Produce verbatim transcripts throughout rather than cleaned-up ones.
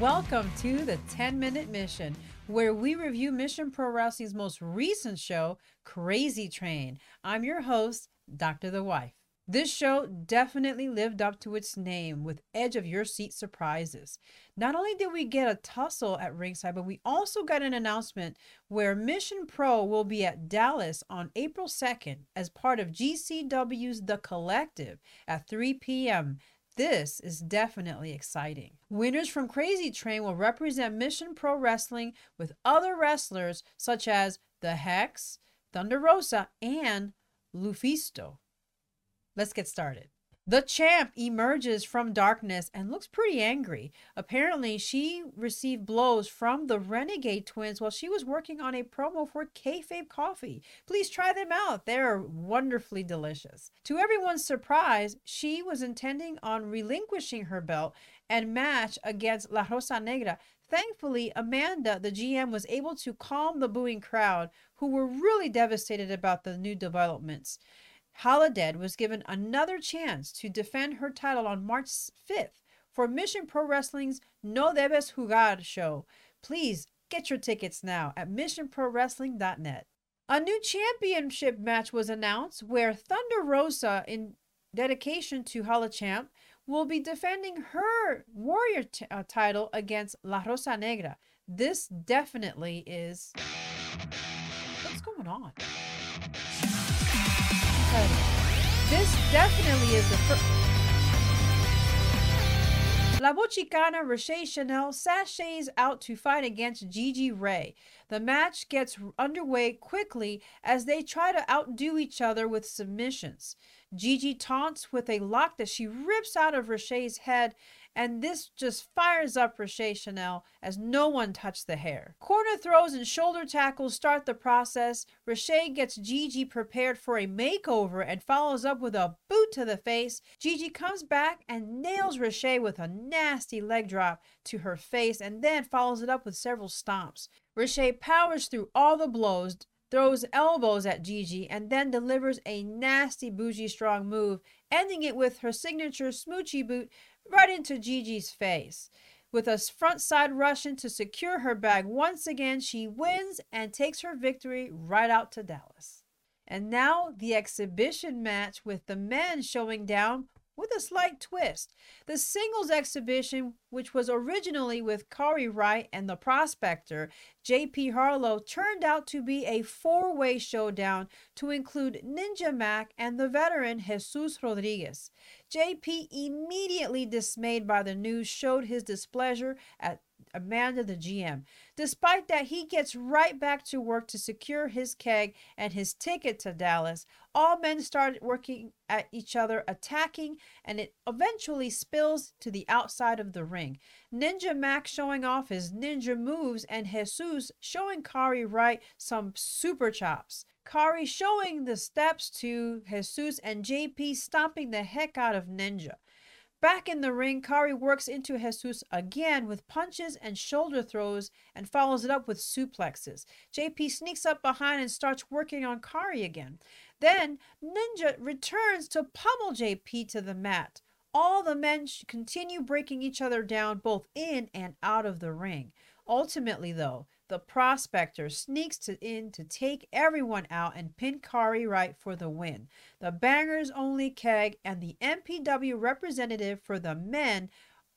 Welcome to the ten minute Mission, where we review Mission Pro Wrestling's most recent show, Crazy Train. I'm your host, Doctor The Wife. This show definitely lived up to its name with edge of your seat surprises. Not only did we get a tussle at ringside, but we also got an announcement where Mission Pro will be at Dallas on April second as part of G C W's The Collective at three p m This is definitely exciting. Winners from Crazy Train will represent Mission Pro Wrestling with other wrestlers such as The Hex, Thunder Rosa, and Lufisto. Let's get started. The champ emerges from darkness and looks pretty angry. Apparently, she received blows from the Renegade Twins while she was working on a promo for Kayfabe Coffee. Please try them out. They're wonderfully delicious. To everyone's surprise, she was intending on relinquishing her belt and match against La Rosa Negra. Thankfully, Amanda, the G M, was able to calm the booing crowd, who were really devastated about the new developments. Holidead was given another chance to defend her title on March fifth for Mission Pro Wrestling's No Debes Jugar show. Please get your tickets now at mission pro wrestling dot net. A new championship match was announced where Thunder Rosa, in dedication to Hala Champ, will be defending her warrior t- uh, title against La Rosa Negra. This definitely is... What's going on? This definitely is the first. La Bouchicana Rok-C Chanel sashays out to fight against Gigi Ray. The match gets underway quickly as they try to outdo each other with submissions. Gigi taunts with a lock that she rips out of Rochet's head, and this just fires up Rok-C Chanel as no one touched the hair. Corner throws and shoulder tackles start the process. Rok-C gets Gigi prepared for a makeover and follows up with a boot to the face. Gigi comes back and nails Rok-C with a nasty leg drop to her face and then follows it up with several stomps. Rok-C powers through all the blows, throws elbows at Gigi, and then delivers a nasty bougie strong move, ending it with her signature smoochie boot right into Gigi's face. With a front side Russian to secure her bag once again, she wins and takes her victory right out to Dallas. And now the exhibition match, with the men showing down with a slight twist. The singles exhibition, which was originally with Kari Wright and the prospector J P. Harlow, turned out to be a four-way showdown to include Ninja Mac and the veteran Jesus Rodriguez. J P, immediately dismayed by the news, showed his displeasure at Amanda, the G M. Despite that, he gets right back to work to secure his keg and his ticket to Dallas. All men start working at each other, attacking, and it eventually spills to the outside of the ring. Ninja Mac showing off his ninja moves and Jesus showing Kari Wright some super chops. Kari showing the steps to Jesus and J P stomping the heck out of Ninja. Back in the ring, Kari works into Jesus again with punches and shoulder throws and follows it up with suplexes. J P sneaks up behind and starts working on Kari again. Then Ninja returns to pummel J P to the mat. All the men continue breaking each other down, both in and out of the ring. Ultimately, though, the prospector sneaks to in to take everyone out and pin Kari Wright for the win. The Bangers Only keg and the M P W representative for the men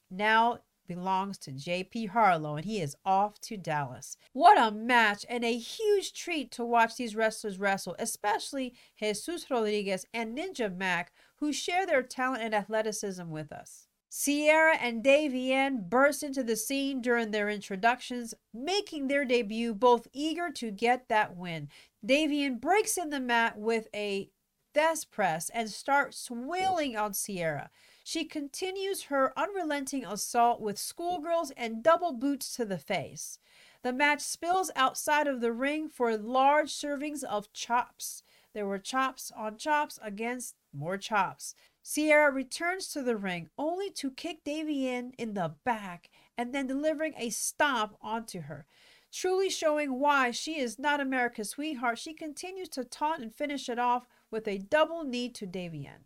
now belongs to J P. Harlow, and he is off to Dallas. What a match, and a huge treat to watch these wrestlers wrestle, especially Jesus Rodriguez and Ninja Mac, who share their talent and athleticism with us. Sierra and Davienne burst into the scene during their introductions, making their debut, both eager to get that win. Davienne breaks in the mat with a desk press and starts wailing on Sierra. She continues her unrelenting assault with schoolgirls and double boots to the face. The match spills outside of the ring for large servings of chops. There were chops on chops against more chops. Sierra returns to the ring only to kick Davienne in the back and then delivering a stomp onto her. Truly showing why she is not America's sweetheart, she continues to taunt and finish it off with a double knee to Davienne.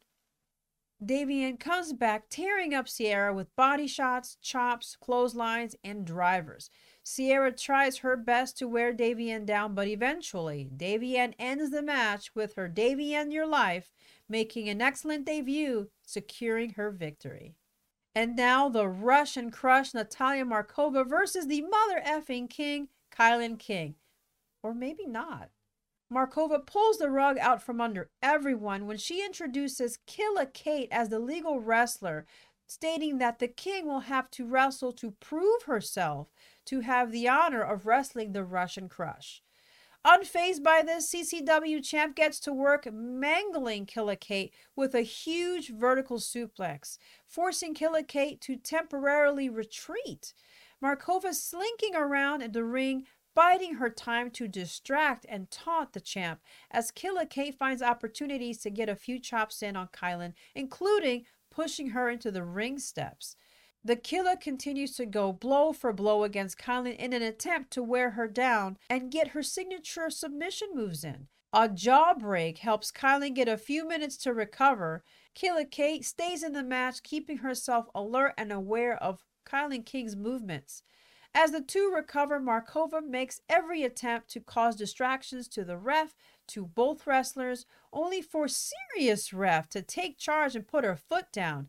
Davienne comes back tearing up Sierra with body shots, chops, clotheslines, and drivers. Sierra tries her best to wear Davienne down, but eventually, Davienne ends the match with her Davienne Your Life, making an excellent debut, securing her victory. And now the rush and crush Natalia Markova versus the mother effing king, Kylan King. Or maybe not. Markova pulls the rug out from under everyone when she introduces Killa Kate as the legal wrestler, stating that the king will have to wrestle to prove herself to have the honor of wrestling the Russian Crush. Unfazed by this, C C W champ gets to work mangling Killa Kate with a huge vertical suplex, forcing Killa Kate to temporarily retreat. Markova slinking around in the ring, biding her time to distract and taunt the champ as Killa Kate finds opportunities to get a few chops in on Kylan, including pushing her into the ring steps. The Killa continues to go blow for blow against Kylan in an attempt to wear her down and get her signature submission moves in. A jaw break helps Kylan get a few minutes to recover. Killa Kate stays in the match, keeping herself alert and aware of Kylan King's movements. As the two recover, Markova makes every attempt to cause distractions to the ref, to both wrestlers, only for serious ref to take charge and put her foot down.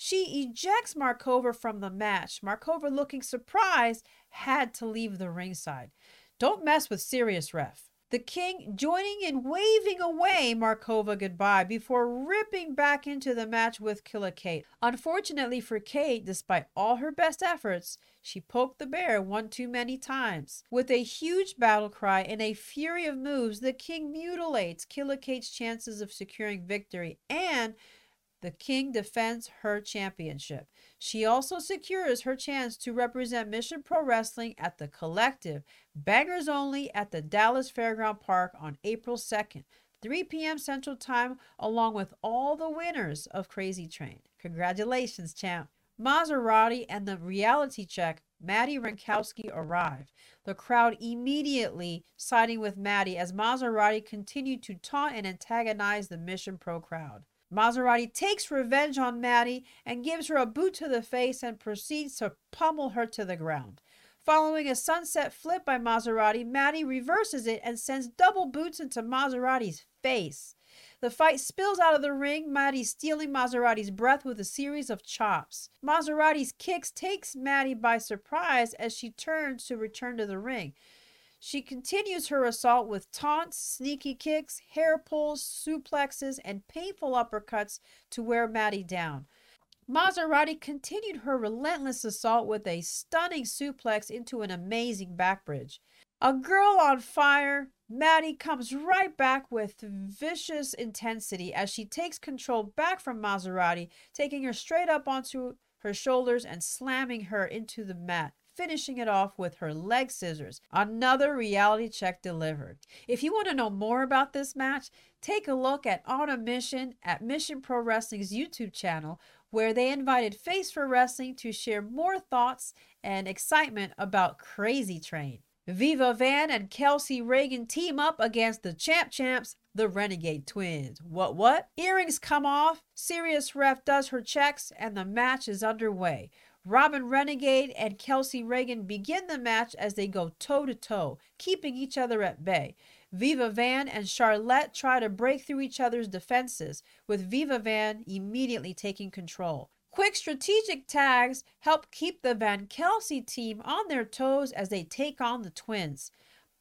She ejects Markova from the match. Markova, looking surprised, had to leave the ringside. Don't mess with serious ref. The king joining and waving away Markova goodbye before ripping back into the match with Killa Kate. Unfortunately for Kate, despite all her best efforts, she poked the bear one too many times. With a huge battle cry and a fury of moves, the king mutilates Killa Kate's chances of securing victory, and the king defends her championship. She also secures her chance to represent Mission Pro Wrestling at the Collective, Bangers Only, at the Dallas Fairground Park on April second, three p.m. Central Time, along with all the winners of Crazy Train. Congratulations, champ. Maserati and the reality check, Maddie Rinkowski, arrive. The crowd immediately siding with Maddie as Maserati continued to taunt and antagonize the Mission Pro crowd. Maserati takes revenge on Maddie and gives her a boot to the face and proceeds to pummel her to the ground. Following a sunset flip by Maserati, Maddie reverses it and sends double boots into Maserati's face. The fight spills out of the ring, Maddie stealing Maserati's breath with a series of chops. Maserati's kicks takes Maddie by surprise as she turns to return to the ring. She continues her assault with taunts, sneaky kicks, hair pulls, suplexes, and painful uppercuts to wear Maddie down. Maserati continued her relentless assault with a stunning suplex into an amazing backbridge. A girl on fire, Maddie comes right back with vicious intensity as she takes control back from Maserati, taking her straight up onto her shoulders and slamming her into the mat, finishing it off with her leg scissors. Another reality check delivered. If you want to know more about this match, take a look at On a Mission at Mission Pro Wrestling's YouTube channel, where they invited Face for Wrestling to share more thoughts and excitement about Crazy Train. Viva Van and Kelsey Raegan team up against the champ champs, the Renegade Twins. What, what? Earrings come off, serious ref does her checks, and the match is underway. Robin Renegade and Kelsey Raegan begin the match as they go toe-to-toe, keeping each other at bay. Viva Van and Charlotte try to break through each other's defenses, with Viva Van immediately taking control. Quick strategic tags help keep the Van Kelsey team on their toes as they take on the twins.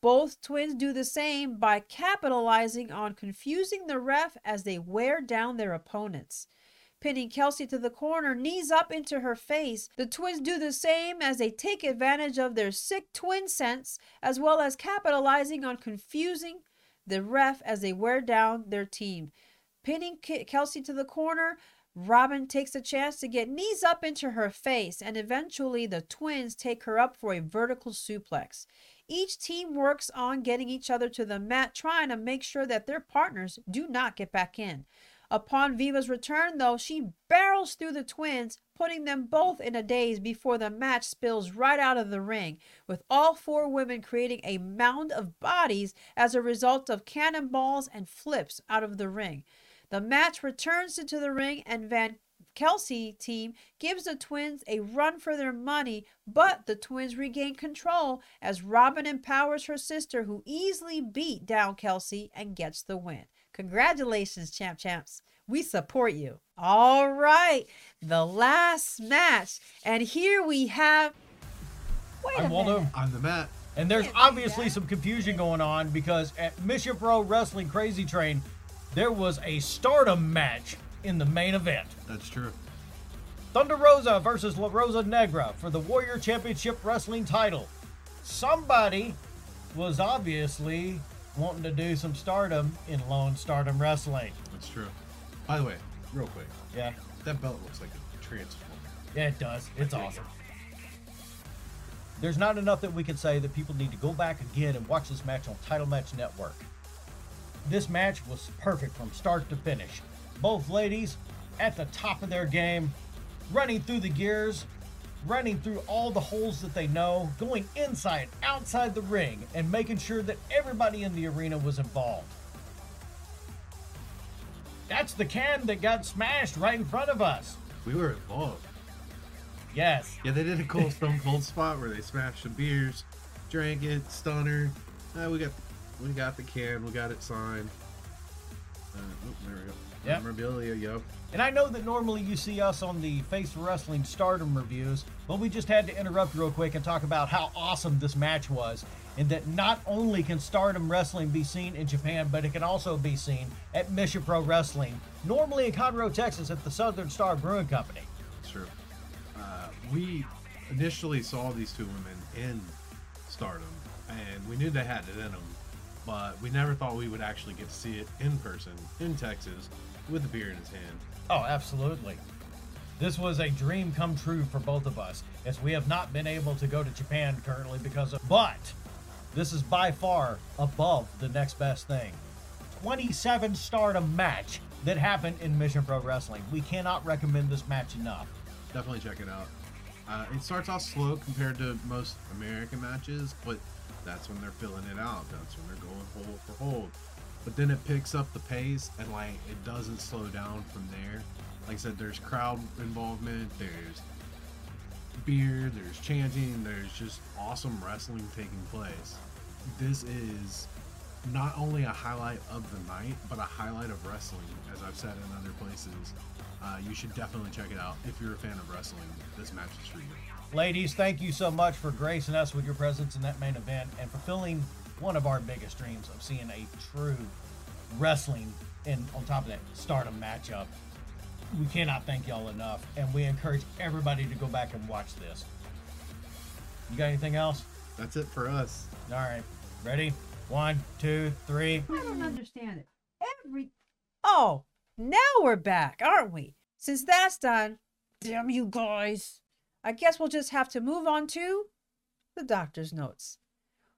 Both twins do the same by capitalizing on confusing the ref as they wear down their opponents. Pinning Kelsey to the corner, knees up into her face. The twins do the same as they take advantage of their sick twin sense, as well as capitalizing on confusing the ref as they wear down their team. Pinning K- Kelsey to the corner, Robin takes a chance to get knees up into her face, and eventually the twins take her up for a vertical suplex. Each team works on getting each other to the mat, trying to make sure that their partners do not get back in. Upon Viva's return, though, she barrels through the twins, putting them both in a daze before the match spills right out of the ring, with all four women creating a mound of bodies as a result of cannonballs and flips out of the ring. The match returns into the ring, and Van Kelsey team gives the twins a run for their money, but the twins regain control as Robin empowers her sister, who easily beat down Kelsey and gets the win. Congratulations, champ champs. We support you. All right, the last match. And here we have... Wait I'm Waldo. Minute. I'm the Matt. And there's obviously some confusion going on because at Mission Pro Wrestling Crazy Train, there was a Stardom match in the main event. That's true. Thunder Rosa versus La Rosa Negra for the Warrior Championship Wrestling title. Somebody was obviously wanting to do some Stardom in Lone Stardom Wrestling. That's true. By the way, real quick. Yeah. That belt looks like a transformer. Yeah, it does. It's awesome. There's not enough that we can say that people need to go back again and watch this match on Title Match Network. This match was perfect from start to finish. Both ladies at the top of their game, running through the gears, running through all the holes that they know, going inside, outside the ring, and making sure that everybody in the arena was involved. That's the can that got smashed right in front of us. We were involved. Yes. Yeah, they did a cool Stone Cold spot where they smashed some beers, drank it, stunner. Uh, we got, we got the can, we got it signed. Uh, oh, there we go. Yep. Memorabilia, yep. And I know that normally you see us on the Face for Wrestling Stardom reviews, but we just had to interrupt real quick and talk about how awesome this match was, and that not only can Stardom Wrestling be seen in Japan, but it can also be seen at Mission Pro Wrestling, normally in Conroe, Texas, at the Southern Star Brewing Company. That's true. Uh, we initially saw these two women in Stardom, and we knew they had it in them, but we never thought we would actually get to see it in person in Texas with a beer in his hand. Oh, absolutely. This was a dream come true for both of us, as we have not been able to go to Japan currently because of... But this is by far above the next best thing. twenty-seven Stardom match that happened in Mission Pro Wrestling. We cannot recommend this match enough. Definitely check it out. Uh, it starts off slow compared to most American matches, but that's when they're filling it out. That's when they're going hold for hold. But then it picks up the pace, and like it doesn't slow down from there. Like I said, there's crowd involvement, there's beer, there's chanting, there's just awesome wrestling taking place. This is not only a highlight of the night, but a highlight of wrestling, as I've said in other places. Uh, you should definitely check it out. If you're a fan of wrestling, this match is for you. Ladies, thank you so much for gracing us with your presence in that main event and fulfilling one of our biggest dreams of seeing a true wrestling, and on top of that, Stardom matchup. We cannot thank y'all enough, and we encourage everybody to go back and watch this. You got anything else? That's it for us. All right. Ready? One, two, three. I don't understand it. Every... Oh, now we're back, aren't we? Since that's done, damn you guys, I guess we'll just have to move on to the doctor's notes.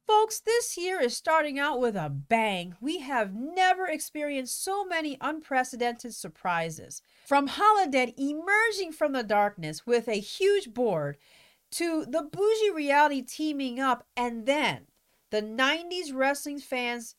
Folks, this year is starting out with a bang. We have never experienced so many unprecedented surprises. From Holidead emerging from the darkness with a huge board, to the bougie reality teaming up, and then the nineties wrestling fans'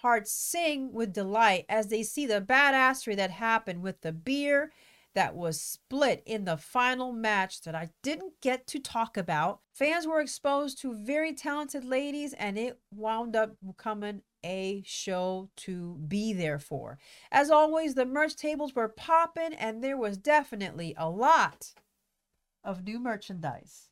hearts sing with delight as they see the badassery that happened with the beer that was split in the final match that I didn't get to talk about. Fans were exposed to very talented ladies, and it wound up becoming a show to be there for. As always, the merch tables were popping, and there was definitely a lot of new merchandise.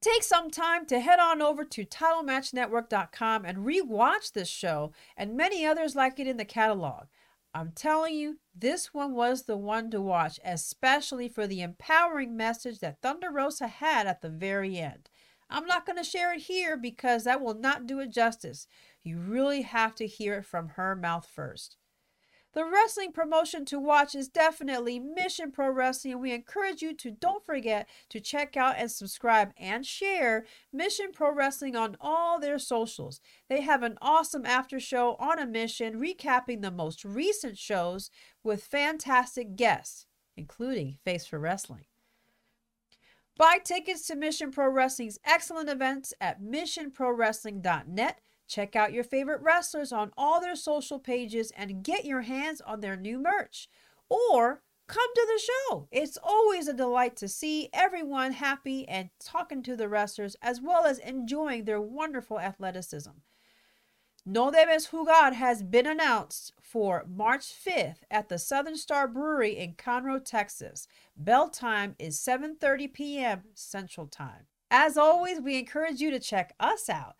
Take some time to head on over to title match network dot com and re-watch this show and many others like it in the catalog. I'm telling you, this one was the one to watch, especially for the empowering message that Thunder Rosa had at the very end. I'm not going to share it here because that will not do it justice. You really have to hear it from her mouth first. The wrestling promotion to watch is definitely Mission Pro Wrestling, and we encourage you to don't forget to check out and subscribe and share Mission Pro Wrestling on all their socials. They have an awesome after show on a mission recapping the most recent shows with fantastic guests, including Face for Wrestling. Buy tickets to Mission Pro Wrestling's excellent events at mission pro wrestling dot net. Check out your favorite wrestlers on all their social pages and get your hands on their new merch. Or come to the show. It's always a delight to see everyone happy and talking to the wrestlers, as well as enjoying their wonderful athleticism. No Debes Jugar has been announced for March fifth at the Southern Star Brewery in Conroe, Texas. Bell time is seven thirty p.m. Central Time. As always, we encourage you to check us out.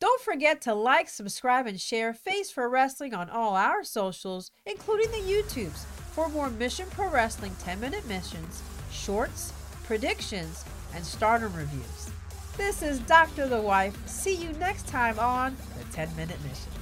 Don't forget to like, subscribe, and share Face for Wrestling on all our socials, including the YouTubes, for more Mission Pro Wrestling ten-minute missions, shorts, predictions, and Stardom reviews. This is Doctor The Wife. See you next time on the ten-minute mission.